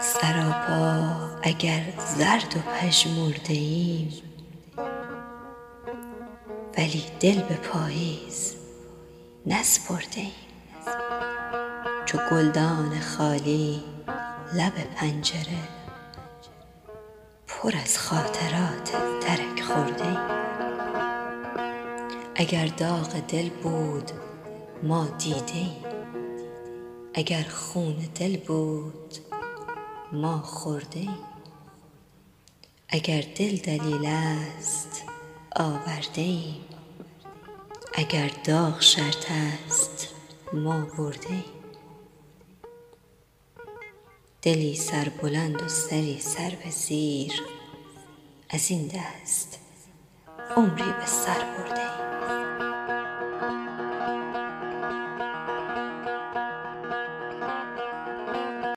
سراپا اگر زرد و پژمرده ایم، ولی دل به پاییز نسپرده ایم. چو گلدان خالی لب پنجره، پر از خاطرات ترک خورده ایم. اگر داغ دل بود ما دیده ایم، اگر خون دل بود ما خورده ایم. اگر دل دلیل است آورده ایم، اگر داغ شرط است ما برده ایم. دلی سر بلند و سری سر به زیر، از این دست عمری به سر برده ایم.